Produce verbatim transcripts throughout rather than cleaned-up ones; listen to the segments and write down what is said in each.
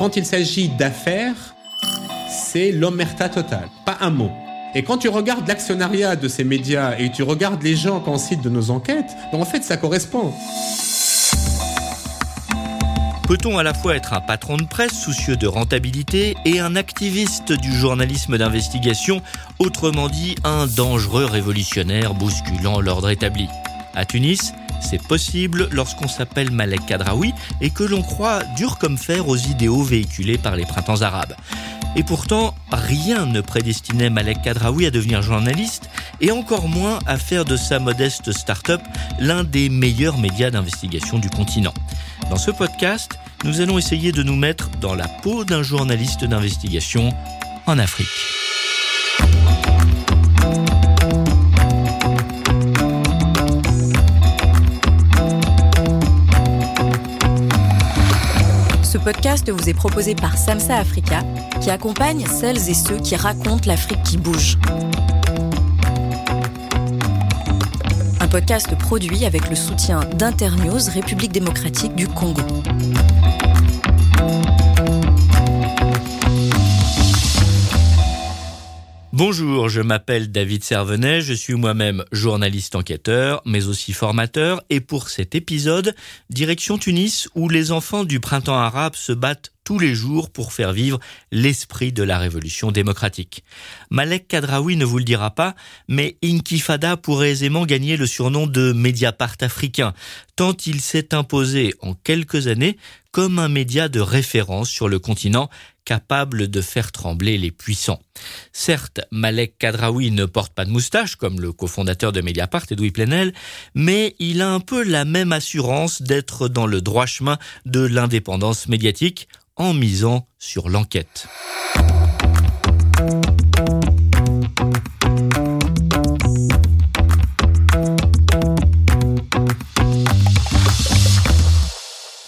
Quand il s'agit d'affaires, c'est l'omerta totale, pas un mot. Et quand tu regardes l'actionnariat de ces médias et tu regardes les gens qu'on cite de nos enquêtes, ben en fait, ça correspond. Peut-on à la fois être un patron de presse soucieux de rentabilité et un activiste du journalisme d'investigation, autrement dit un dangereux révolutionnaire bousculant l'ordre établi? À Tunis, c'est possible lorsqu'on s'appelle Malek Khadhraoui et que l'on croit dur comme fer aux idéaux véhiculés par les printemps arabes. Et pourtant, rien ne prédestinait Malek Khadhraoui à devenir journaliste et encore moins à faire de sa modeste start-up l'un des meilleurs médias d'investigation du continent. Dans ce podcast, nous allons essayer de nous mettre dans la peau d'un journaliste d'investigation en Afrique. Ce podcast vous est proposé par Samsa Africa, qui accompagne celles et ceux qui racontent l'Afrique qui bouge. Un podcast produit avec le soutien d'Internews, République démocratique du Congo. Bonjour, je m'appelle David Servenet, je suis moi-même journaliste enquêteur, mais aussi formateur, et pour cet épisode, direction Tunis, où les enfants du printemps arabe se battent tous les jours pour faire vivre l'esprit de la révolution démocratique. Malek Khadhraoui ne vous le dira pas, mais Inkyfada pourrait aisément gagner le surnom de Mediapart africain, tant il s'est imposé en quelques années comme un média de référence sur le continent capable de faire trembler les puissants. Certes, Malek Khadhraoui ne porte pas de moustache, comme le cofondateur de Mediapart, Edwy Plenel, mais il a un peu la même assurance d'être dans le droit chemin de l'indépendance médiatique, en misant sur l'enquête.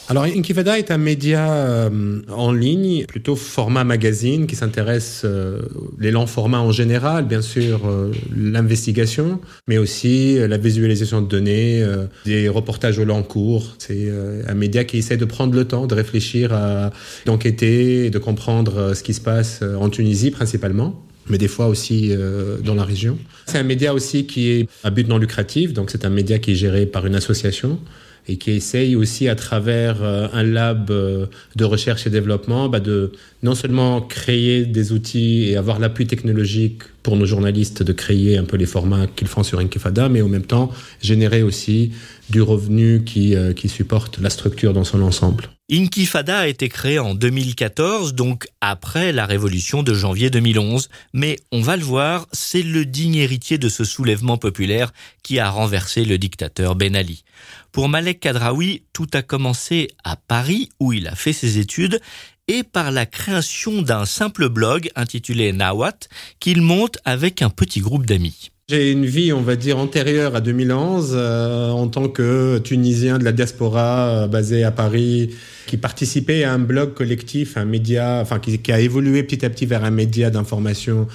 Alors, Inkyfada est un média euh, en ligne, plutôt format magazine, qui s'intéresse euh, les longs formats en général, bien sûr, euh, l'investigation, mais aussi euh, la visualisation de données, euh, des reportages au long cours. C'est euh, un média qui essaie de prendre le temps, de réfléchir, à, d'enquêter, de comprendre euh, ce qui se passe euh, en Tunisie principalement, mais des fois aussi euh, dans la région. C'est un média aussi qui est à but non lucratif, donc c'est un média qui est géré par une association, et qui essaye aussi à travers un lab de recherche et développement bah de non seulement créer des outils et avoir l'appui technologique pour nos journalistes de créer un peu les formats qu'ils font sur Inkyfada, mais en même temps générer aussi du revenu qui, qui supporte la structure dans son ensemble. Inkyfada a été créé en deux mille quatorze, donc après la révolution de janvier deux mille onze. Mais on va le voir, c'est le digne héritier de ce soulèvement populaire qui a renversé le dictateur Ben Ali. Pour Malek Khadhraoui, tout a commencé à Paris, où il a fait ses études, et par la création d'un simple blog intitulé Nawaat, qu'il monte avec un petit groupe d'amis. J'ai une vie, on va dire, antérieure à deux mille onze, euh, en tant que Tunisien de la diaspora euh, basé à Paris, qui participait à un blog collectif, un média, enfin qui, qui a évolué petit à petit vers un média d'information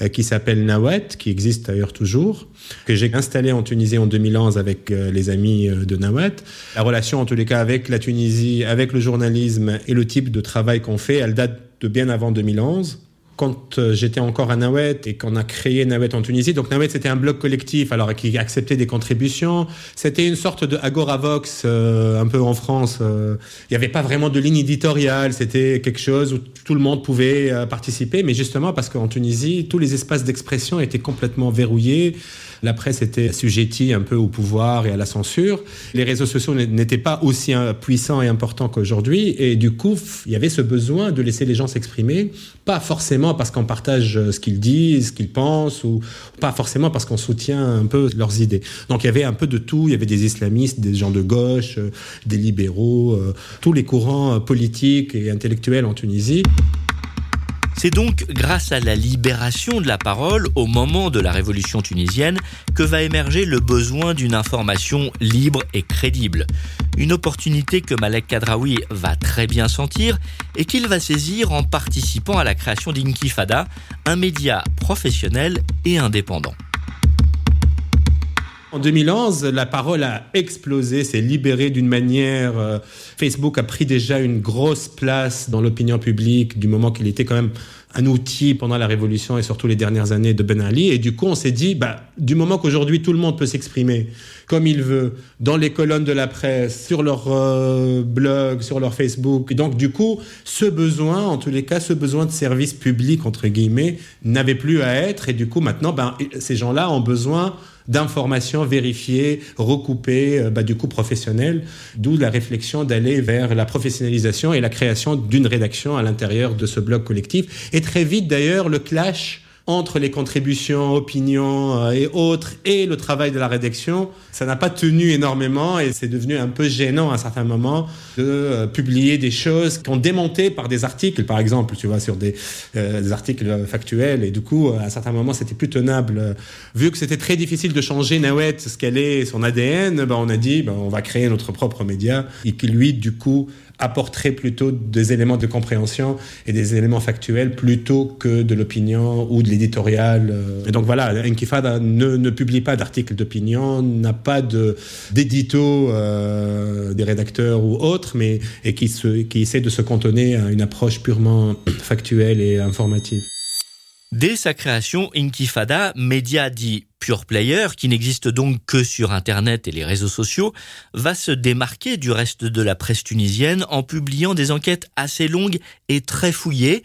euh, qui s'appelle Nawaat, qui existe d'ailleurs toujours, que j'ai installé en Tunisie en deux mille onze avec euh, les amis euh, de Nawaat. La relation, en tous les cas, avec la Tunisie, avec le journalisme et le type de travail qu'on fait, elle date de bien avant deux mille onze. Quand j'étais encore à Nawaat et qu'on a créé Nawaat en Tunisie, donc Nawaat c'était un blog collectif alors qui acceptait des contributions. C'était une sorte de Agoravox euh, un peu en France. Euh, il n'y avait pas vraiment de ligne éditoriale, c'était quelque chose où tout le monde pouvait euh, participer, mais justement parce qu'en Tunisie, tous les espaces d'expression étaient complètement verrouillés. La presse était assujettie un peu au pouvoir et à la censure. Les réseaux sociaux n'étaient pas aussi puissants et importants qu'aujourd'hui. Et du coup, il y avait ce besoin de laisser les gens s'exprimer, pas forcément parce qu'on partage ce qu'ils disent, ce qu'ils pensent, ou pas forcément parce qu'on soutient un peu leurs idées. Donc il y avait un peu de tout, il y avait des islamistes, des gens de gauche, des libéraux, tous les courants politiques et intellectuels en Tunisie. C'est donc grâce à la libération de la parole au moment de la révolution tunisienne que va émerger le besoin d'une information libre et crédible. Une opportunité que Malek Khadhraoui va très bien sentir et qu'il va saisir en participant à la création d'Inkyfada, un média professionnel et indépendant. En deux mille onze, la parole a explosé, s'est libérée d'une manière... Euh, Facebook a pris déjà une grosse place dans l'opinion publique du moment qu'il était quand même un outil pendant la Révolution et surtout les dernières années de Ben Ali. Et du coup, on s'est dit, bah, du moment qu'aujourd'hui tout le monde peut s'exprimer comme il veut, dans les colonnes de la presse, sur leur euh, blog, sur leur Facebook. Et donc, du coup, ce besoin, en tous les cas, ce besoin de service public, entre guillemets, n'avait plus à être. Et du coup, maintenant, bah, ces gens-là ont besoin... d'informations vérifiées, recoupées, bah, du coup professionnelles, d'où la réflexion d'aller vers la professionnalisation et la création d'une rédaction à l'intérieur de ce blog collectif. Et très vite d'ailleurs, le clash entre les contributions, opinions et autres et le travail de la rédaction, ça n'a pas tenu énormément et c'est devenu un peu gênant à un certain moment de publier des choses qu'on démontait par des articles, par exemple, tu vois, sur des, euh, des articles factuels. Et du coup, à un certain moment, c'était plus tenable. Vu que c'était très difficile de changer Nawaat, ce qu'elle est, son A D N, ben on a dit, ben on va créer notre propre média et qui, lui, du coup... apporterait plutôt des éléments de compréhension et des éléments factuels plutôt que de l'opinion ou de l'éditorial. Et donc voilà, Inkyfada ne, ne publie pas d'articles d'opinion, n'a pas de, d'édito euh, des rédacteurs ou autres, mais et qui, se, qui essaie de se cantonner à une approche purement factuelle et informative. Dès sa création, Inkyfada, média dit pure player, qui n'existe donc que sur Internet et les réseaux sociaux, va se démarquer du reste de la presse tunisienne en publiant des enquêtes assez longues et très fouillées,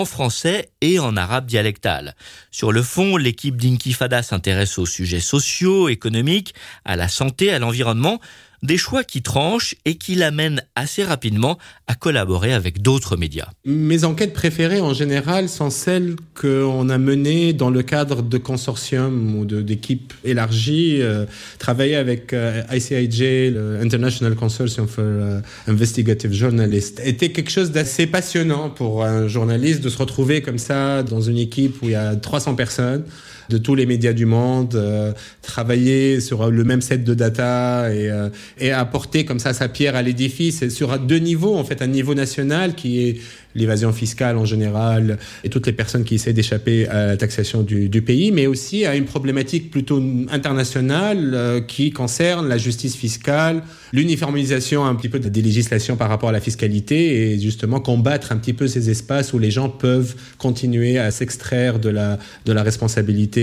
en français et en arabe dialectal. Sur le fond, l'équipe d'Inkyfada s'intéresse aux sujets sociaux, économiques, à la santé, à l'environnement, des choix qui tranchent et qui l'amènent assez rapidement à collaborer avec d'autres médias. Mes enquêtes préférées en général sont celles qu'on a menées dans le cadre de consortiums ou de, d'équipes élargies. Euh, travailler avec euh, I C I J, le International Consortium for euh, Investigative Journalists, était quelque chose d'assez passionnant pour un journaliste de se retrouver comme ça dans une équipe où il y a trois cents personnes de tous les médias du monde, euh, travailler sur le même set de data et, euh, et apporter comme ça sa pierre à l'édifice. Et sur deux niveaux, en fait, un niveau national qui est l'évasion fiscale en général et toutes les personnes qui essaient d'échapper à la taxation du, du pays, mais aussi à une problématique plutôt internationale euh, qui concerne la justice fiscale, l'uniformisation un petit peu des législations par rapport à la fiscalité et justement combattre un petit peu ces espaces où les gens peuvent continuer à s'extraire de la, de la responsabilité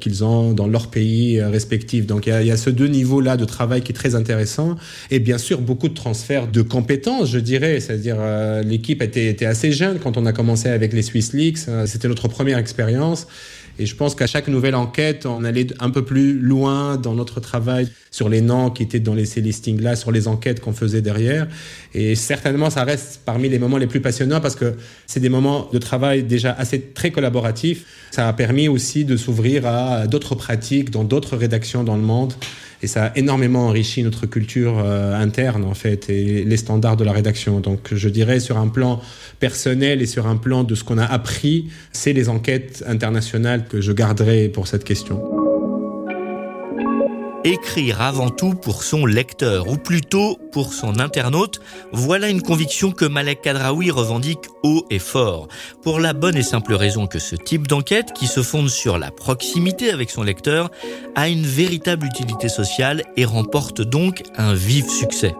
qu'ils ont dans leurs pays respectifs. Donc, il y, y a ces deux niveaux-là de travail qui est très intéressant. Et bien sûr, beaucoup de transferts de compétences, je dirais. C'est-à-dire, euh, l'équipe était, était assez jeune quand on a commencé avec les Swiss Leaks. C'était notre première expérience. Et je pense qu'à chaque nouvelle enquête, on allait un peu plus loin dans notre travail sur les noms qui étaient dans ces listings-là, sur les enquêtes qu'on faisait derrière. Et certainement, ça reste parmi les moments les plus passionnants parce que c'est des moments de travail déjà assez très collaboratifs. Ça a permis aussi de s'ouvrir à d'autres pratiques dans d'autres rédactions dans le monde. Et ça a énormément enrichi notre culture euh, interne, en fait, et les standards de la rédaction. Donc, je dirais, sur un plan personnel et sur un plan de ce qu'on a appris, c'est les enquêtes internationales que je garderai pour cette question. Écrire avant tout pour son lecteur, ou plutôt pour son internaute, voilà une conviction que Malek Khadhraoui revendique haut et fort. Pour la bonne et simple raison que ce type d'enquête, qui se fonde sur la proximité avec son lecteur, a une véritable utilité sociale et remporte donc un vif succès.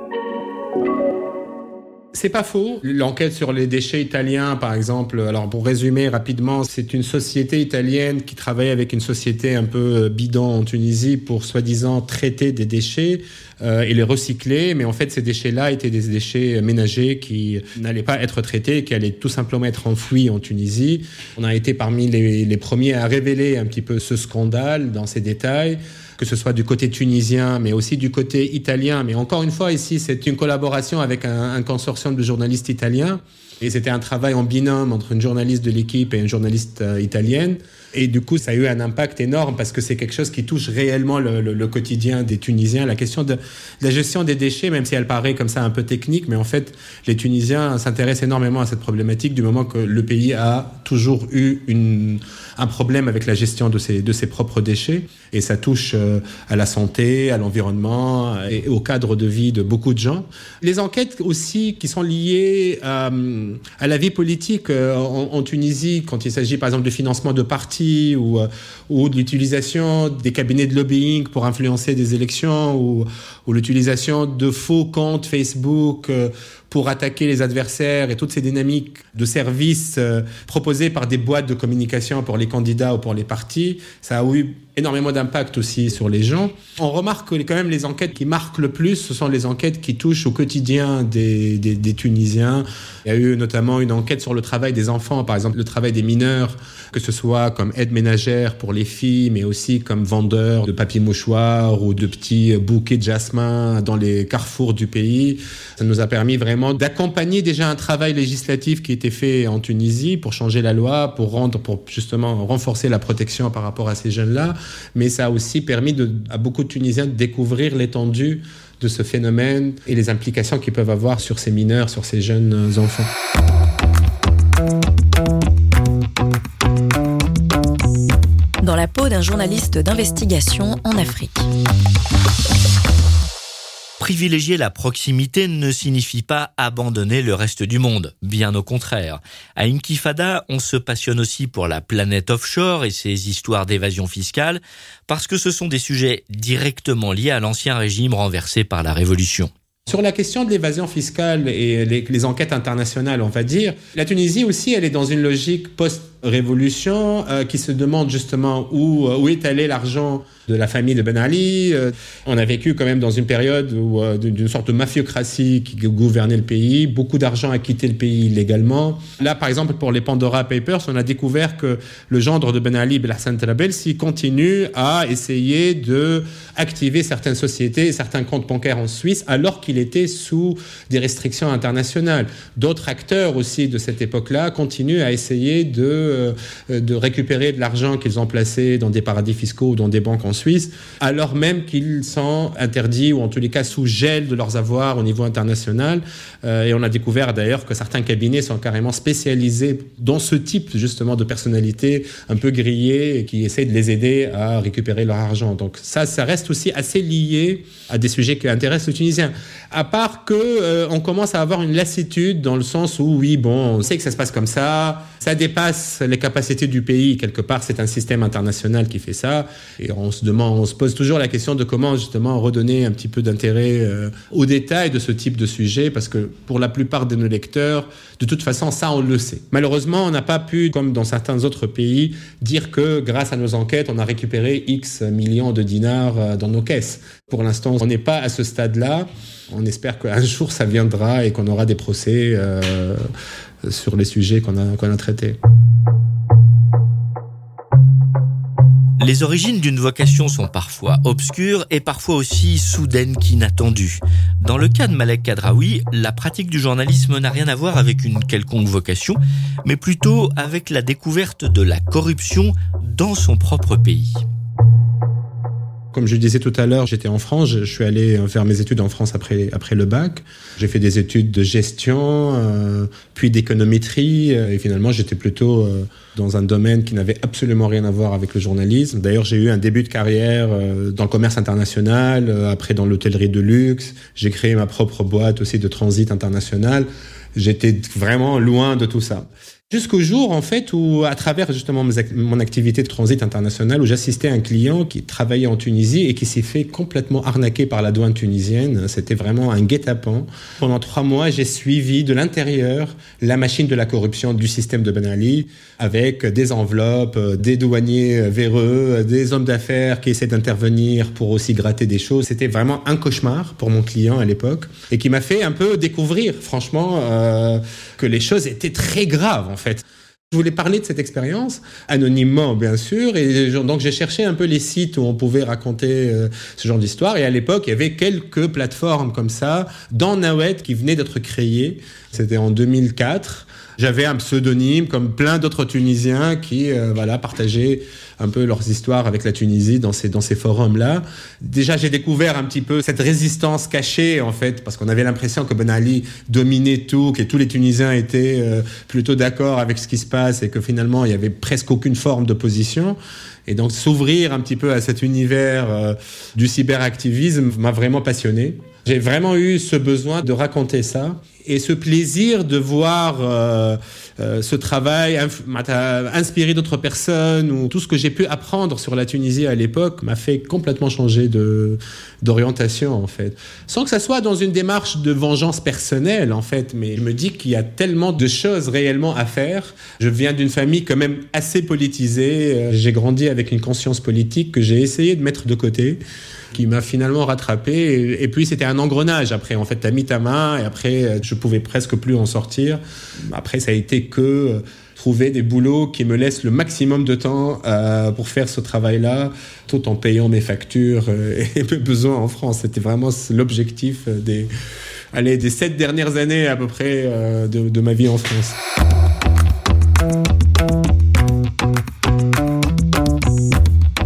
C'est pas faux. L'enquête sur les déchets italiens, par exemple, alors pour résumer rapidement, c'est une société italienne qui travaillait avec une société un peu bidon en Tunisie pour soi-disant traiter des déchets euh, et les recycler. Mais en fait, ces déchets-là étaient des déchets ménagers qui n'allaient pas être traités et qui allaient tout simplement être enfouis en Tunisie. On a été parmi les, les premiers à révéler un petit peu ce scandale dans ses détails, que ce soit du côté tunisien, mais aussi du côté italien. Mais encore une fois, ici, c'est une collaboration avec un, un consortium de journalistes italiens. Et c'était un travail en binôme entre une journaliste de l'équipe et une journaliste euh, italienne. Et du coup, ça a eu un impact énorme parce que c'est quelque chose qui touche réellement le, le, le quotidien des Tunisiens. La question de, de la gestion des déchets, même si elle paraît comme ça un peu technique, mais en fait, les Tunisiens s'intéressent énormément à cette problématique du moment que le pays a toujours eu une, un problème avec la gestion de ses, de ses propres déchets. Et ça touche euh, à la santé, à l'environnement et au cadre de vie de beaucoup de gens. Les enquêtes aussi qui sont liées à... à la vie politique en Tunisie, quand il s'agit par exemple de financement de partis, partis ou, ou de l'utilisation des cabinets de lobbying pour influencer des élections ou, ou l'utilisation de faux comptes Facebook pour attaquer les adversaires et toutes ces dynamiques de services proposées par des boîtes de communication pour les candidats ou pour les partis, ça a eu énormément d'impact aussi sur les gens. On remarque que quand même les enquêtes qui marquent le plus, ce sont les enquêtes qui touchent au quotidien des, des, des Tunisiens. Il y a eu notamment une enquête sur le travail des enfants, par exemple le travail des mineurs, que ce soit comme aide ménagère pour les filles, mais aussi comme vendeur de papier mouchoir ou de petits bouquets de jasmin dans les carrefours du pays. Ça nous a permis vraiment d'accompagner déjà un travail législatif qui était fait en Tunisie pour changer la loi, pour, rendre, pour justement renforcer la protection par rapport à ces jeunes-là. Mais ça a aussi permis de, à beaucoup de Tunisiens de découvrir l'étendue de ce phénomène et les implications qu'ils peuvent avoir sur ces mineurs, sur ces jeunes enfants. Dans la peau d'un journaliste d'investigation en Afrique. Privilégier la proximité ne signifie pas abandonner le reste du monde, bien au contraire. À Inkyfada, on se passionne aussi pour la planète offshore et ses histoires d'évasion fiscale, parce que ce sont des sujets directement liés à l'ancien régime renversé par la Révolution. Sur la question de l'évasion fiscale et les, les enquêtes internationales, on va dire, la Tunisie aussi, elle est dans une logique post-révolution euh, qui se demande justement où, où est allé l'argent de la famille de Ben Ali. Euh, on a vécu quand même dans une période où, euh, d'une sorte de mafiocratie qui gouvernait le pays. Beaucoup d'argent a quitté le pays illégalement. Là, par exemple, pour les Pandora Papers, on a découvert que le gendre de Ben Ali, Belhassen Trabelsi, continue à essayer d'activer certaines sociétés et certains comptes bancaires en Suisse alors qu'il était sous des restrictions internationales. D'autres acteurs aussi de cette époque-là continuent à essayer de, de récupérer de l'argent qu'ils ont placé dans des paradis fiscaux ou dans des banques en Suisse, alors même qu'ils sont interdits ou en tous les cas sous gel de leurs avoirs au niveau international. Et on a découvert d'ailleurs que certains cabinets sont carrément spécialisés dans ce type justement de personnalités un peu grillées et qui essaient de les aider à récupérer leur argent. Donc ça, ça reste aussi assez lié à des sujets qui intéressent les Tunisiens. À part qu'on euh, commence à avoir une lassitude dans le sens où, oui, bon, on sait que ça se passe comme ça, ça dépasse les capacités du pays. Quelque part, c'est un système international qui fait ça. Et on se demande, on se pose toujours la question de comment, justement, redonner un petit peu d'intérêt euh, aux détails de ce type de sujet, parce que pour la plupart de nos lecteurs, de toute façon, ça, on le sait. Malheureusement, on n'a pas pu, comme dans certains autres pays, dire que, grâce à nos enquêtes, on a récupéré X millions de dinars dans nos caisses. Pour l'instant, on n'est pas à ce stade-là. On espère qu'un jour, ça viendra et qu'on aura des procès euh, sur les sujets qu'on a, qu'on a traités. Les origines d'une vocation sont parfois obscures et parfois aussi soudaines qu'inattendues. Dans le cas de Malek Khadhraoui, la pratique du journalisme n'a rien à voir avec une quelconque vocation, mais plutôt avec la découverte de la corruption dans son propre pays. Comme je disais tout à l'heure, j'étais en France, je suis allé faire mes études en France après, après le bac. J'ai fait des études de gestion, euh, puis d'économétrie, et finalement j'étais plutôt euh, dans un domaine qui n'avait absolument rien à voir avec le journalisme. D'ailleurs, j'ai eu un début de carrière euh, dans le commerce international, euh, après dans l'hôtellerie de luxe. J'ai créé ma propre boîte aussi de transit international. J'étais vraiment loin de tout ça. Jusqu'au jour, en fait, où, à travers justement mon activité de transit international, où j'assistais à un client qui travaillait en Tunisie et qui s'est fait complètement arnaquer par la douane tunisienne. C'était vraiment un guet-apens. Pendant trois mois, j'ai suivi de l'intérieur la machine de la corruption du système de Ben Ali, avec des enveloppes, des douaniers véreux, des hommes d'affaires qui essaient d'intervenir pour aussi gratter des choses. C'était vraiment un cauchemar pour mon client à l'époque et qui m'a fait un peu découvrir, franchement, euh, que les choses étaient très graves, en fait. En fait. Je voulais parler de cette expérience, anonymement bien sûr, et donc j'ai cherché un peu les sites où on pouvait raconter euh, ce genre d'histoire, et à l'époque, il y avait quelques plateformes comme ça, dans Nawaat, qui venaient d'être créées, c'était en deux mille quatre. J'avais un pseudonyme, comme plein d'autres Tunisiens qui euh, voilà, partageaient un peu leurs histoires avec la Tunisie dans ces, dans ces forums-là. Déjà, j'ai découvert un petit peu cette résistance cachée, en fait, parce qu'on avait l'impression que Ben Ali dominait tout, que tous les Tunisiens étaient euh, plutôt d'accord avec ce qui se passe et que finalement, il n'y avait presque aucune forme d'opposition. Et donc, s'ouvrir un petit peu à cet univers euh, du cyberactivisme m'a vraiment passionné. J'ai vraiment eu ce besoin de raconter ça et ce plaisir de voir euh, euh, ce travail inspirer d'autres personnes. Ou tout ce que j'ai pu apprendre sur la Tunisie à l'époque m'a fait complètement changer de, d'orientation, en fait. Sans que ça soit dans une démarche de vengeance personnelle, en fait. Mais je me dis qu'il y a tellement de choses réellement à faire. Je viens d'une famille quand même assez politisée. J'ai grandi avec une conscience politique que j'ai essayé de mettre de côté, qui m'a finalement rattrapé. Et puis, c'était un engrenage. Après, en fait, t'as mis ta main et après, je pouvais presque plus en sortir. Après, ça a été que trouver des boulots qui me laissent le maximum de temps euh, pour faire ce travail-là, tout en payant mes factures euh, et mes besoins en France. C'était vraiment l'objectif des, allez, des sept dernières années à peu près euh, de, de ma vie en France.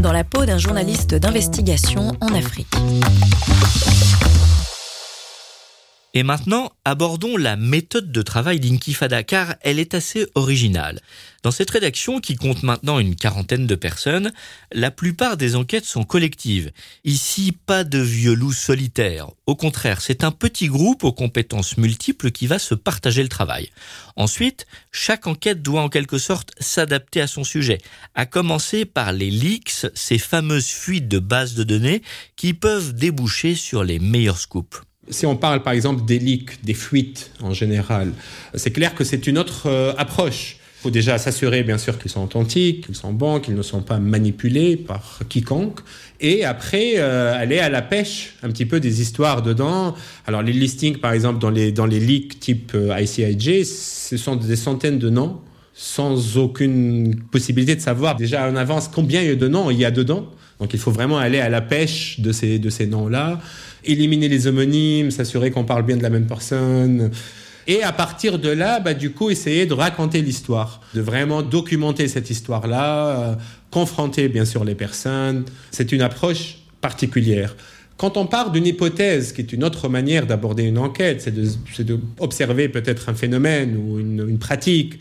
Dans la peau d'un journaliste d'investigation en Afrique. Et maintenant, abordons la méthode de travail d'Inkyfada, car elle est assez originale. Dans cette rédaction, qui compte maintenant une quarantaine de personnes, la plupart des enquêtes sont collectives. Ici, pas de vieux loups solitaires. Au contraire, c'est un petit groupe aux compétences multiples qui va se partager le travail. Ensuite, chaque enquête doit en quelque sorte s'adapter à son sujet, à commencer par les leaks, ces fameuses fuites de bases de données qui peuvent déboucher sur les meilleurs scoops. Si on parle par exemple des leaks, des fuites en général, c'est clair que c'est une autre euh, approche. Il faut déjà s'assurer bien sûr qu'ils sont authentiques, qu'ils sont bons, qu'ils ne sont pas manipulés par quiconque. Et après, euh, aller à la pêche un petit peu des histoires dedans. Alors les listings par exemple dans les, dans les leaks type euh, I C I J, ce sont des centaines de noms sans aucune possibilité de savoir déjà en avance combien de noms il y a dedans. Donc il faut vraiment aller à la pêche de ces, de ces noms-là, éliminer les homonymes, s'assurer qu'on parle bien de la même personne. Et à partir de là, bah, du coup, essayer de raconter l'histoire, de vraiment documenter cette histoire-là, euh, confronter bien sûr les personnes. C'est une approche particulière. Quand on part d'une hypothèse, qui est une autre manière d'aborder une enquête, c'est de, c'est de observer peut-être un phénomène ou une, une pratique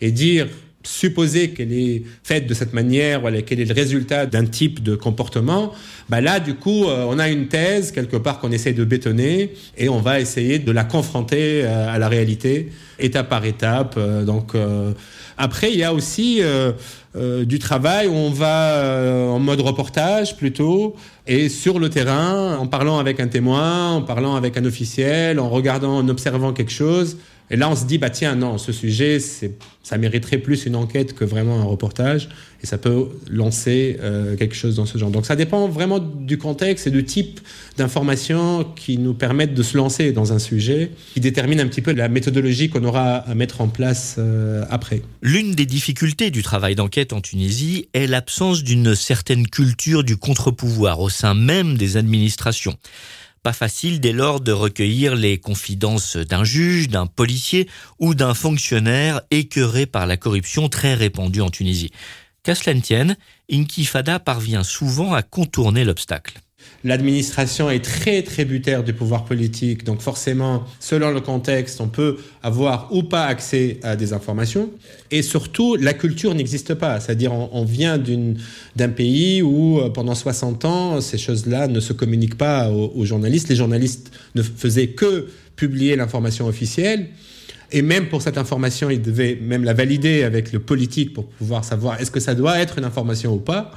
et dire... supposer qu'elle est faite de cette manière, voilà, quel est le résultat d'un type de comportement, bah là, du coup, on a une thèse, quelque part, qu'on essaie de bétonner et on va essayer de la confronter à la réalité, étape par étape. Donc, euh, après, il y a aussi euh, euh, du travail où on va euh, en mode reportage, plutôt, et sur le terrain, en parlant avec un témoin, en parlant avec un officiel, en regardant, en observant quelque chose. Et là, on se dit, bah tiens, non, ce sujet, c'est, ça mériterait plus une enquête que vraiment un reportage. Et ça peut lancer euh, quelque chose dans ce genre. Donc, ça dépend vraiment du contexte et du type d'informations qui nous permettent de se lancer dans un sujet, qui détermine un petit peu la méthodologie qu'on aura à mettre en place euh, après. L'une des difficultés du travail d'enquête en Tunisie est l'absence d'une certaine culture du contre-pouvoir au sein même des administrations. Pas facile dès lors de recueillir les confidences d'un juge, d'un policier ou d'un fonctionnaire écœuré par la corruption très répandue en Tunisie. Qu'à cela ne tienne, Inkyfada parvient souvent à contourner l'obstacle. L'administration est très tributaire du pouvoir politique, donc forcément, selon le contexte, on peut avoir ou pas accès à des informations. Et surtout, la culture n'existe pas, c'est-à-dire on, on vient d'une, d'un pays où pendant soixante ans, ces choses-là ne se communiquent pas aux, aux journalistes. Les journalistes ne faisaient que publier l'information officielle. Et même pour cette information, ils devaient même la valider avec le politique pour pouvoir savoir est-ce que ça doit être une information ou pas.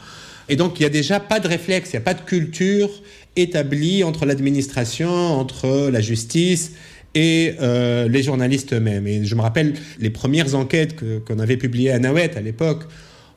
Et donc, il n'y a déjà pas de réflexe, il n'y a pas de culture établie entre l'administration, entre la justice et euh, les journalistes eux-mêmes. Et je me rappelle les premières enquêtes que, qu'on avait publiées à Nawaat à l'époque,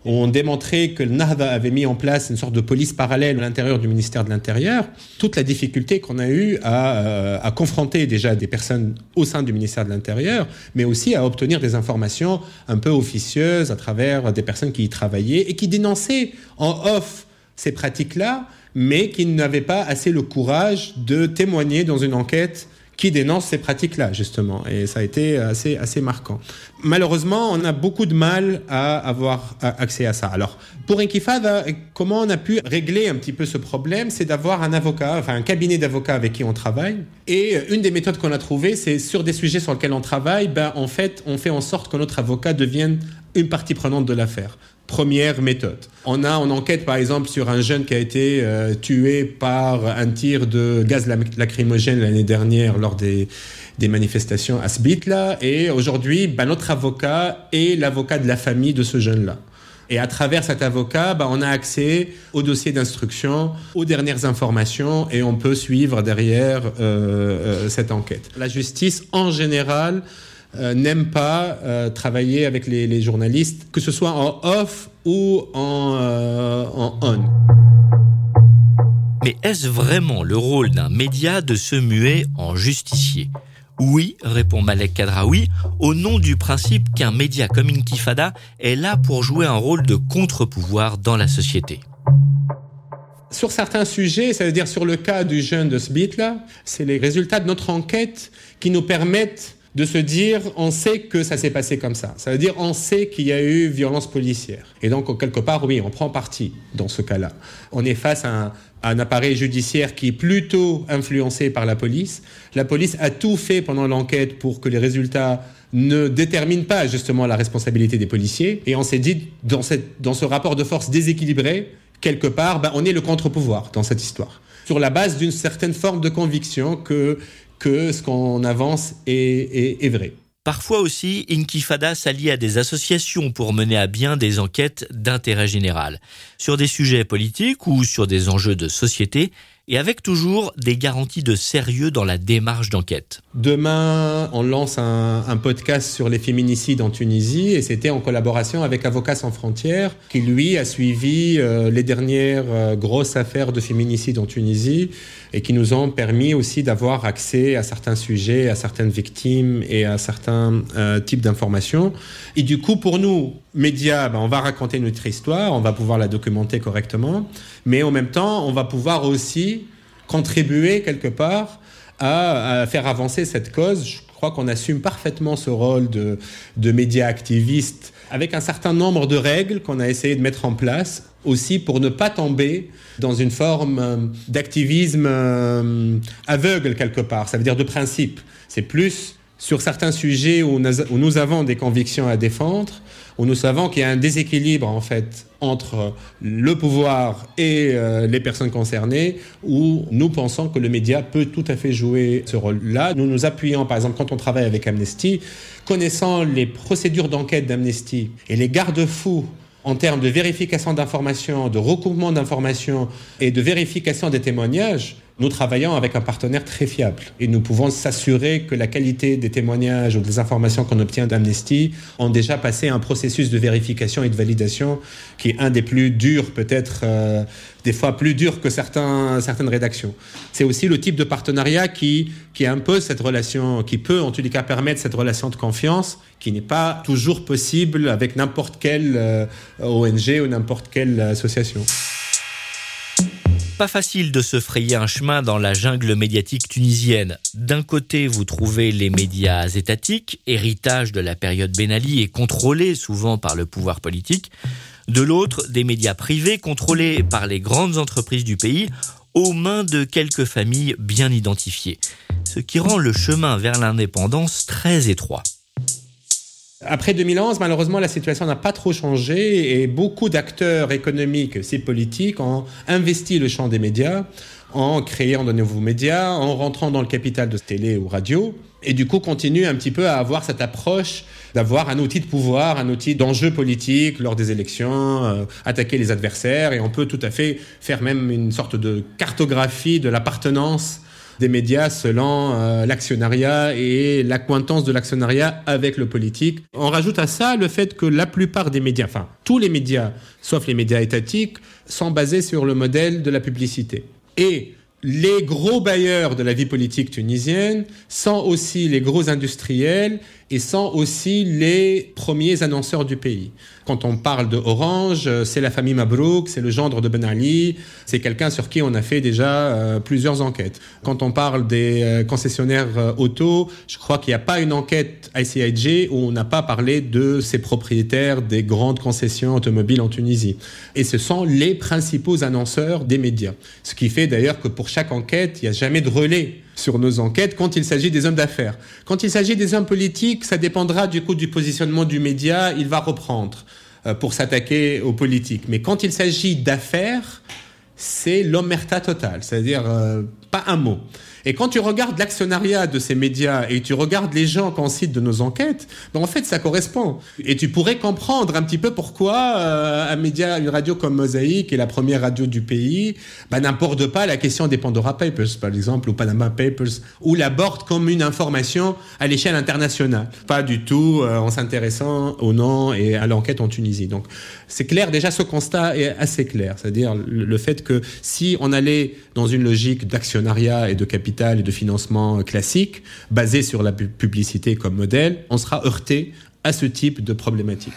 où on démontrait que le Nahda avait mis en place une sorte de police parallèle à l'intérieur du ministère de l'Intérieur. Toute la difficulté qu'on a eue à, euh, à confronter déjà des personnes au sein du ministère de l'Intérieur, mais aussi à obtenir des informations un peu officieuses à travers des personnes qui y travaillaient et qui dénonçaient en off ces pratiques-là, mais qui n'avaient pas assez le courage de témoigner dans une enquête qui dénonce ces pratiques-là, justement. Et ça a été assez, assez marquant. Malheureusement, on a beaucoup de mal à avoir accès à ça. Alors, pour Inkyfada, comment on a pu régler un petit peu ce problème ? C'est d'avoir un avocat, enfin un cabinet d'avocats avec qui on travaille. Et une des méthodes qu'on a trouvées, c'est sur des sujets sur lesquels on travaille, ben, en fait, on fait en sorte que notre avocat devienne une partie prenante de l'affaire. première méthode. On a en enquête, par exemple, sur un jeune qui a été euh, tué par un tir de gaz lacrymogène l'année dernière lors des, des manifestations à Sbitla. Et aujourd'hui, bah, notre avocat est l'avocat de la famille de ce jeune-là. Et à travers cet avocat, bah, on a accès au dossier d'instruction, aux dernières informations, et on peut suivre derrière euh, euh, cette enquête. La justice, en général, euh, n'aime pas euh, travailler avec les, les journalistes, que ce soit en off ou en, euh, en on. Mais est-ce vraiment le rôle d'un média de se muer en justicier ? Oui, répond Malek Khadhraoui, au nom du principe qu'un média comme Inkyfada est là pour jouer un rôle de contre-pouvoir dans la société. Sur certains sujets, c'est-à-dire sur le cas du jeune de Sbitla, c'est les résultats de notre enquête qui nous permettent de se dire « on sait que ça s'est passé comme ça ». Ça veut dire « on sait qu'il y a eu violence policière ». Et donc, quelque part, oui, on prend parti dans ce cas-là. On est face à un, à un appareil judiciaire qui est plutôt influencé par la police. La police a tout fait pendant l'enquête pour que les résultats ne déterminent pas justement la responsabilité des policiers. Et on s'est dit, dans, cette, dans ce rapport de force déséquilibré, quelque part, ben, on est le contre-pouvoir dans cette histoire. Sur la base d'une certaine forme de conviction que... que ce qu'on avance est, est, est vrai. Parfois aussi, Inkyfada s'allie à des associations pour mener à bien des enquêtes d'intérêt général, sur des sujets politiques ou sur des enjeux de société, et avec toujours des garanties de sérieux dans la démarche d'enquête. Demain, on lance un, un podcast sur les féminicides en Tunisie, et c'était en collaboration avec Avocats Sans Frontières, qui lui a suivi euh, les dernières euh, grosses affaires de féminicides en Tunisie, et qui nous ont permis aussi d'avoir accès à certains sujets, à certaines victimes et à certains euh, types d'informations. Et du coup, pour nous, médias, ben, on va raconter notre histoire, on va pouvoir la documenter correctement, mais en même temps, on va pouvoir aussi contribuer quelque part à, à faire avancer cette cause. Je crois qu'on assume parfaitement ce rôle de, de média activiste avec un certain nombre de règles qu'on a essayé de mettre en place aussi pour ne pas tomber dans une forme d'activisme aveugle quelque part, ça veut dire de principe. C'est plus sur certains sujets où, a, où nous avons des convictions à défendre, où nous savons qu'il y a un déséquilibre en fait entre le pouvoir et euh, les personnes concernées, où nous pensons que le média peut tout à fait jouer ce rôle-là. Nous nous appuyons, par exemple, quand on travaille avec Amnesty, connaissant les procédures d'enquête d'Amnesty et les garde-fous en termes de vérification d'informations, de recoupement d'informations et de vérification des témoignages, nous travaillons avec un partenaire très fiable. Et nous pouvons s'assurer que la qualité des témoignages ou des informations qu'on obtient d'Amnesty ont déjà passé un processus de vérification et de validation qui est un des plus durs, peut-être euh, des fois plus dur que certains, certaines rédactions. C'est aussi le type de partenariat qui, qui impose cette relation, qui peut en tous les cas permettre cette relation de confiance qui n'est pas toujours possible avec n'importe quelle euh, O N G ou n'importe quelle association. Pas facile de se frayer un chemin dans la jungle médiatique tunisienne. D'un côté, vous trouvez les médias étatiques, héritage de la période Ben Ali et contrôlés souvent par le pouvoir politique. De l'autre, des médias privés contrôlés par les grandes entreprises du pays aux mains de quelques familles bien identifiées. Ce qui rend le chemin vers l'indépendance très étroit. Après deux mille onze, malheureusement, la situation n'a pas trop changé et beaucoup d'acteurs économiques et politiques ont investi le champ des médias en créant de nouveaux médias, en rentrant dans le capital de télé ou radio et du coup continuent un petit peu à avoir cette approche d'avoir un outil de pouvoir, un outil d'enjeu politique lors des élections, euh, attaquer les adversaires et on peut tout à fait faire même une sorte de cartographie de l'appartenance des médias selon euh, l'actionnariat et l'accointance de l'actionnariat avec le politique. On rajoute à ça le fait que la plupart des médias, enfin tous les médias, sauf les médias étatiques, sont basés sur le modèle de la publicité. Et les gros bailleurs de la vie politique tunisienne sont aussi les gros industriels et sont aussi les premiers annonceurs du pays. Quand on parle de Orange, c'est la famille Mabrouk, c'est le gendre de Ben Ali, c'est quelqu'un sur qui on a fait déjà euh, plusieurs enquêtes. Quand on parle des euh, concessionnaires euh, auto, je crois qu'il n'y a pas une enquête I C I J où on n'a pas parlé de ces propriétaires des grandes concessions automobiles en Tunisie. Et ce sont les principaux annonceurs des médias. Ce qui fait d'ailleurs que pour chaque enquête, il n'y a jamais de relais sur nos enquêtes quand il s'agit des hommes d'affaires. Quand il s'agit des hommes politiques, ça dépendra du coup du positionnement du média, il va reprendre. pour s'attaquer aux politiques. Mais quand il s'agit d'affaires, c'est l'omerta totale, c'est-à-dire euh, pas un mot. Et quand tu regardes l'actionnariat de ces médias et tu regardes les gens qu'on cite de nos enquêtes, ben en fait, ça correspond. Et tu pourrais comprendre un petit peu pourquoi euh, un média, une radio comme Mosaïque, qui est la première radio du pays, ben, n'aborde pas la question des Pandora Papers, par exemple, ou Panama Papers, ou l'aborde comme une information à l'échelle internationale. Pas du tout euh, en s'intéressant au nom et à l'enquête en Tunisie. Donc, c'est clair, déjà, ce constat est assez clair. C'est-à-dire le fait que si on allait dans une logique d'actionnariat et de capital, et de financement classique, basé sur la publicité comme modèle, on sera heurté à ce type de problématique.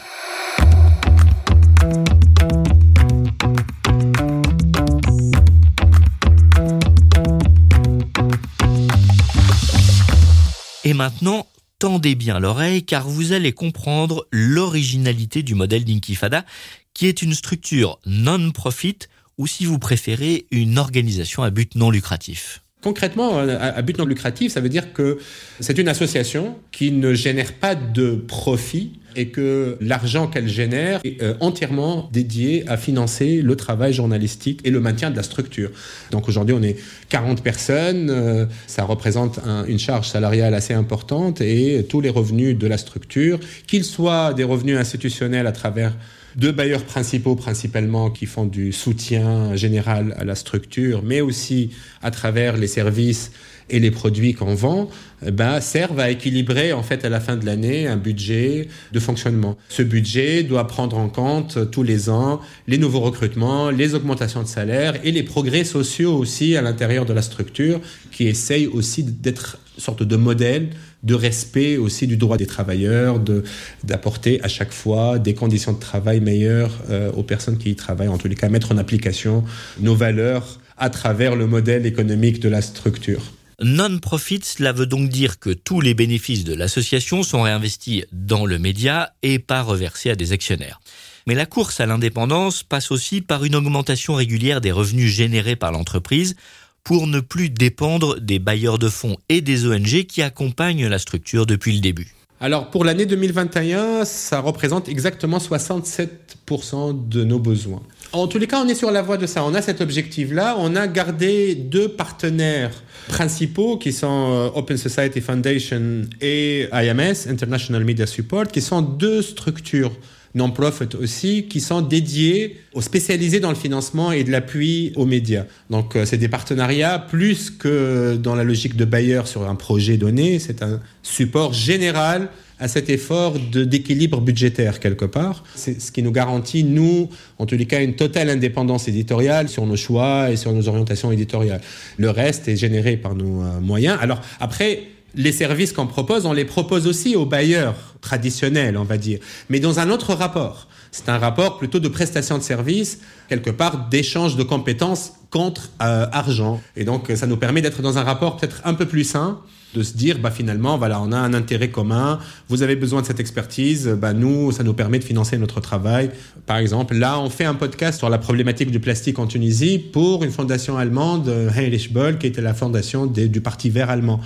Et maintenant, tendez bien l'oreille car vous allez comprendre l'originalité du modèle d'Inkyfada, qui est une structure non-profit ou, si vous préférez, une organisation à but non lucratif. Concrètement, à but non lucratif, ça veut dire que c'est une association qui ne génère pas de profit et que l'argent qu'elle génère est entièrement dédié à financer le travail journalistique et le maintien de la structure. Donc aujourd'hui, on est quarante personnes, ça représente un, une charge salariale assez importante et tous les revenus de la structure, qu'ils soient des revenus institutionnels à travers deux bailleurs principaux principalement qui font du soutien général à la structure, mais aussi à travers les services et les produits qu'on vend, eh ben, servent à équilibrer en fait à la fin de l'année un budget de fonctionnement. Ce budget doit prendre en compte tous les ans les nouveaux recrutements, les augmentations de salaire et les progrès sociaux aussi à l'intérieur de la structure qui essaye aussi d'être une sorte de modèle de respect aussi du droit des travailleurs, de, d'apporter à chaque fois des conditions de travail meilleures euh, aux personnes qui y travaillent, en tous les cas mettre en application nos valeurs à travers le modèle économique de la structure. Non-profit, cela veut donc dire que tous les bénéfices de l'association sont réinvestis dans le média et pas reversés à des actionnaires. Mais la course à l'indépendance passe aussi par une augmentation régulière des revenus générés par l'entreprise, pour ne plus dépendre des bailleurs de fonds et des O N G qui accompagnent la structure depuis le début. Alors pour l'année deux mille vingt et un, ça représente exactement soixante-sept pour cent de nos besoins. En tous les cas, on est sur la voie de ça. On a cet objectif-là. On a gardé deux partenaires principaux qui sont Open Society Foundation et I M S, International Media Support, qui sont deux structures non-profit aussi, qui sont dédiés aux spécialisés dans le financement et de l'appui aux médias. Donc, c'est des partenariats plus que dans la logique de bailleur sur un projet donné. C'est un support général à cet effort de, d'équilibre budgétaire quelque part. C'est ce qui nous garantit, nous, en tous les cas, une totale indépendance éditoriale sur nos choix et sur nos orientations éditoriales. Le reste est généré par nos euh, moyens. Alors, après, les services qu'on propose, on les propose aussi aux bailleurs traditionnels, on va dire, mais dans un autre rapport. C'est un rapport plutôt de prestation de services, quelque part d'échange de compétences contre euh, argent. Et donc, ça nous permet d'être dans un rapport peut-être un peu plus sain, de se dire, bah, finalement, voilà, on a un intérêt commun, vous avez besoin de cette expertise, bah, nous, ça nous permet de financer notre travail. Par exemple, là, on fait un podcast sur la problématique du plastique en Tunisie pour une fondation allemande, Heinrich Boll, qui était la fondation des, du Parti vert allemand.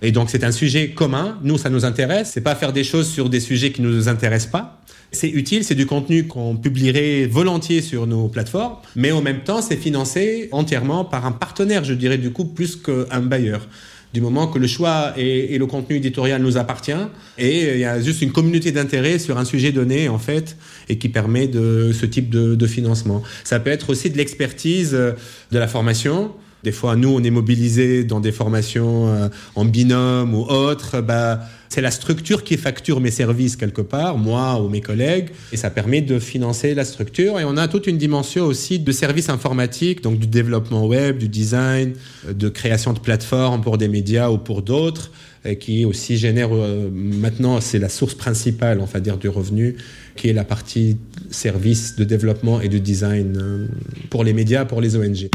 Et donc, c'est un sujet commun. Nous, ça nous intéresse. C'est pas faire des choses sur des sujets qui ne nous intéressent pas. C'est utile, c'est du contenu qu'on publierait volontiers sur nos plateformes, mais en même temps, c'est financé entièrement par un partenaire, je dirais, du coup, plus qu'un bailleur. Du moment que le choix et, et le contenu éditorial nous appartient, et il y a juste une communauté d'intérêt sur un sujet donné, en fait, et qui permet de ce type de, de financement. Ça peut être aussi de l'expertise, de la formation. Des fois, nous, on est mobilisés dans des formations en binôme ou autres. Bah, c'est la structure qui facture mes services quelque part, moi ou mes collègues. Et ça permet de financer la structure. Et on a toute une dimension aussi de services informatiques, donc du développement web, du design, de création de plateformes pour des médias ou pour d'autres, qui aussi génère euh, maintenant, c'est la source principale, on va dire, du revenu, qui est la partie services de développement et de design euh, pour les médias, pour les O N G.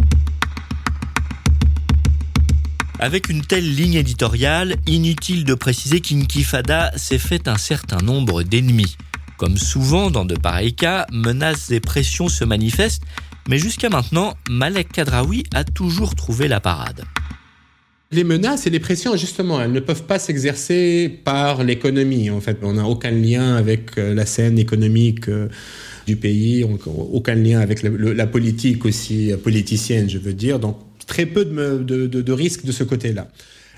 Avec une telle ligne éditoriale, inutile de préciser qu'Inkyfada s'est fait un certain nombre d'ennemis. Comme souvent dans de pareils cas, menaces et pressions se manifestent, mais jusqu'à maintenant, Malek Khadhraoui a toujours trouvé la parade. Les menaces et les pressions, justement, elles ne peuvent pas s'exercer par l'économie. En fait, on n'a aucun lien avec la scène économique du pays, aucun lien avec la, la politique aussi politicienne, je veux dire. Donc, très peu de, de, de, de risques de ce côté-là.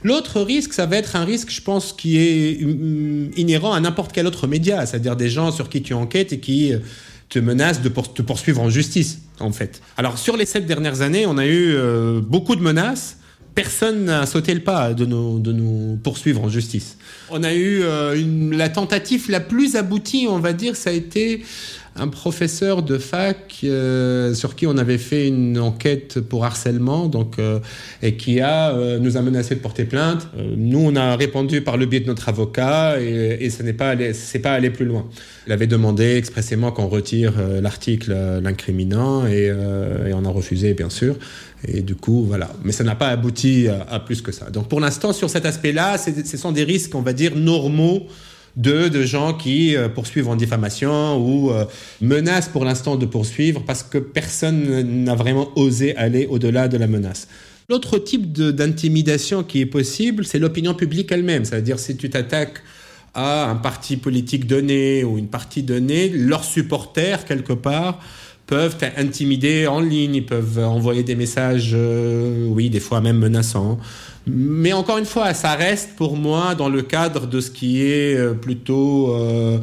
L'autre risque, ça va être un risque, je pense, qui est inhérent à n'importe quel autre média, c'est-à-dire des gens sur qui tu enquêtes et qui te menacent de pour, te poursuivre en justice, en fait. Alors, sur les sept dernières années, on a eu euh, beaucoup de menaces. Personne n'a sauté le pas de nous, de nous poursuivre en justice. On a eu euh, une, la tentative la plus aboutie, on va dire, ça a été un professeur de fac euh, sur qui on avait fait une enquête pour harcèlement, donc euh, et qui a euh, nous a menacé de porter plainte. Euh, nous, on a répondu par le biais de notre avocat et, et ça n'est pas allé, c'est pas allé plus loin. Il avait demandé expressément qu'on retire euh, l'article euh, l'incriminant et, euh, et on a refusé, bien sûr. Et du coup, voilà. Mais ça n'a pas abouti à, à plus que ça. Donc, pour l'instant, sur cet aspect-là, c'est, ce sont des risques, on va dire, normaux de, de gens qui euh, poursuivent en diffamation ou euh, menacent pour l'instant de poursuivre parce que personne n'a vraiment osé aller au-delà de la menace. L'autre type de, d'intimidation qui est possible, c'est l'opinion publique elle-même. C'est-à-dire, si tu t'attaques à un parti politique donné ou une partie donnée, leurs supporters, quelque part, peuvent intimider en ligne, ils peuvent envoyer des messages, euh, oui, des fois même menaçants. Mais encore une fois, ça reste pour moi dans le cadre de ce qui est plutôt euh,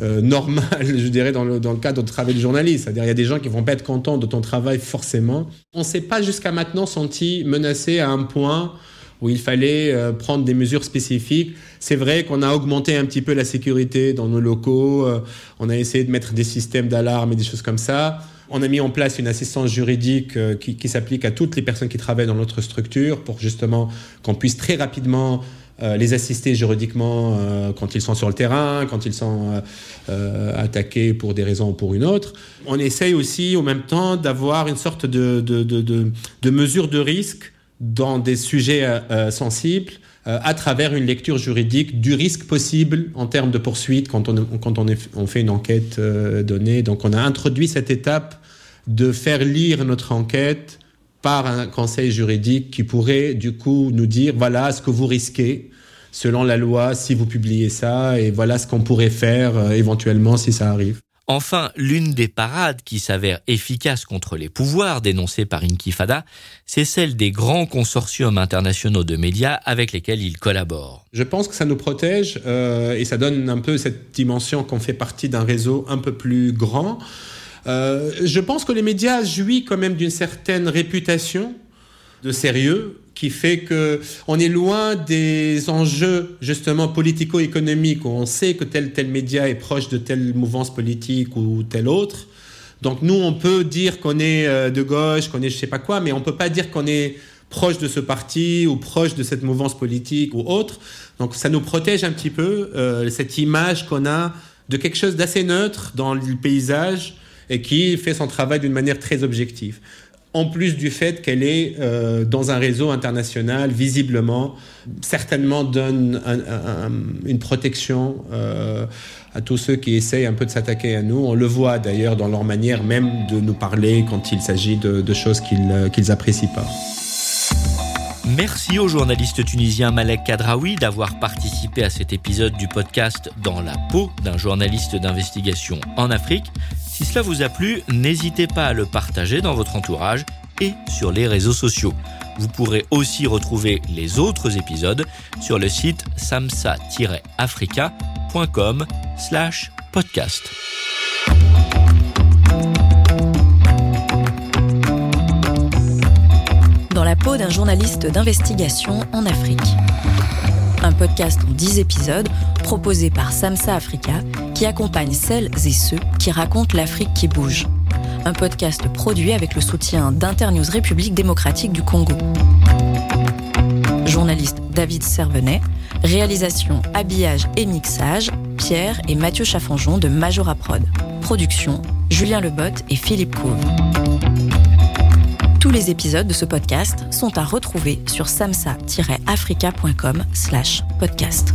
euh, normal, je dirais, dans le, dans le cadre du travail de journaliste. C'est-à-dire, il y a des gens qui vont pas être contents de ton travail forcément. On s'est pas jusqu'à maintenant senti menacé à un point où il fallait euh, prendre des mesures spécifiques. C'est vrai qu'on a augmenté un petit peu la sécurité dans nos locaux, euh, on a essayé de mettre des systèmes d'alarme et des choses comme ça. On a mis en place une assistance juridique euh, qui, qui s'applique à toutes les personnes qui travaillent dans notre structure pour justement qu'on puisse très rapidement euh, les assister juridiquement euh, quand ils sont sur le terrain, quand ils sont euh, euh, attaqués pour des raisons ou pour une autre. On essaye aussi en même temps d'avoir une sorte de, de, de, de, de mesure de risque dans des sujets euh, sensibles euh, à travers une lecture juridique du risque possible en termes de poursuite quand on, quand on, est, on fait une enquête euh, donnée. Donc on a introduit cette étape de faire lire notre enquête par un conseil juridique qui pourrait du coup nous dire voilà ce que vous risquez selon la loi si vous publiez ça et voilà ce qu'on pourrait faire euh, éventuellement si ça arrive. Enfin, l'une des parades qui s'avère efficace contre les pouvoirs dénoncés par Inkyfada, c'est celle des grands consortiums internationaux de médias avec lesquels il collabore. Je pense que ça nous protège euh, et ça donne un peu cette dimension qu'on fait partie d'un réseau un peu plus grand. Euh, je pense que les médias jouissent quand même d'une certaine réputation de sérieux qui fait qu'on est loin des enjeux justement politico-économiques où on sait que tel tel média est proche de telle mouvance politique ou telle autre. Donc nous, on peut dire qu'on est de gauche, qu'on est je sais pas quoi, mais on peut pas dire qu'on est proche de ce parti ou proche de cette mouvance politique ou autre. Donc ça nous protège un petit peu, euh, cette image qu'on a de quelque chose d'assez neutre dans le paysage et qui fait son travail d'une manière très objective. En plus du fait qu'elle est euh, dans un réseau international, visiblement, certainement donne un, un, une protection euh, à tous ceux qui essayent un peu de s'attaquer à nous. On le voit d'ailleurs dans leur manière même de nous parler quand il s'agit de, de choses qu'ils, qu'ils apprécient pas. Merci au journaliste tunisien Malek Khadhraoui d'avoir participé à cet épisode du podcast « Dans la peau d'un journaliste d'investigation en Afrique ». Si cela vous a plu, n'hésitez pas à le partager dans votre entourage et sur les réseaux sociaux. Vous pourrez aussi retrouver les autres épisodes sur le site samsa tiret africa point com slash podcast. Dans la peau d'un journaliste d'investigation en Afrique. Un podcast en dix épisodes proposé par Samsa Africa qui accompagne celles et ceux qui racontent l'Afrique qui bouge. Un podcast produit avec le soutien d'Internews République démocratique du Congo. Journaliste David Servenet, réalisation, habillage et mixage, Pierre et Mathieu Chaffanjon de Majora Prod. Production, Julien Lebotte et Philippe Couve. Tous les épisodes de ce podcast sont à retrouver sur samsa tiret africa point com slash podcast.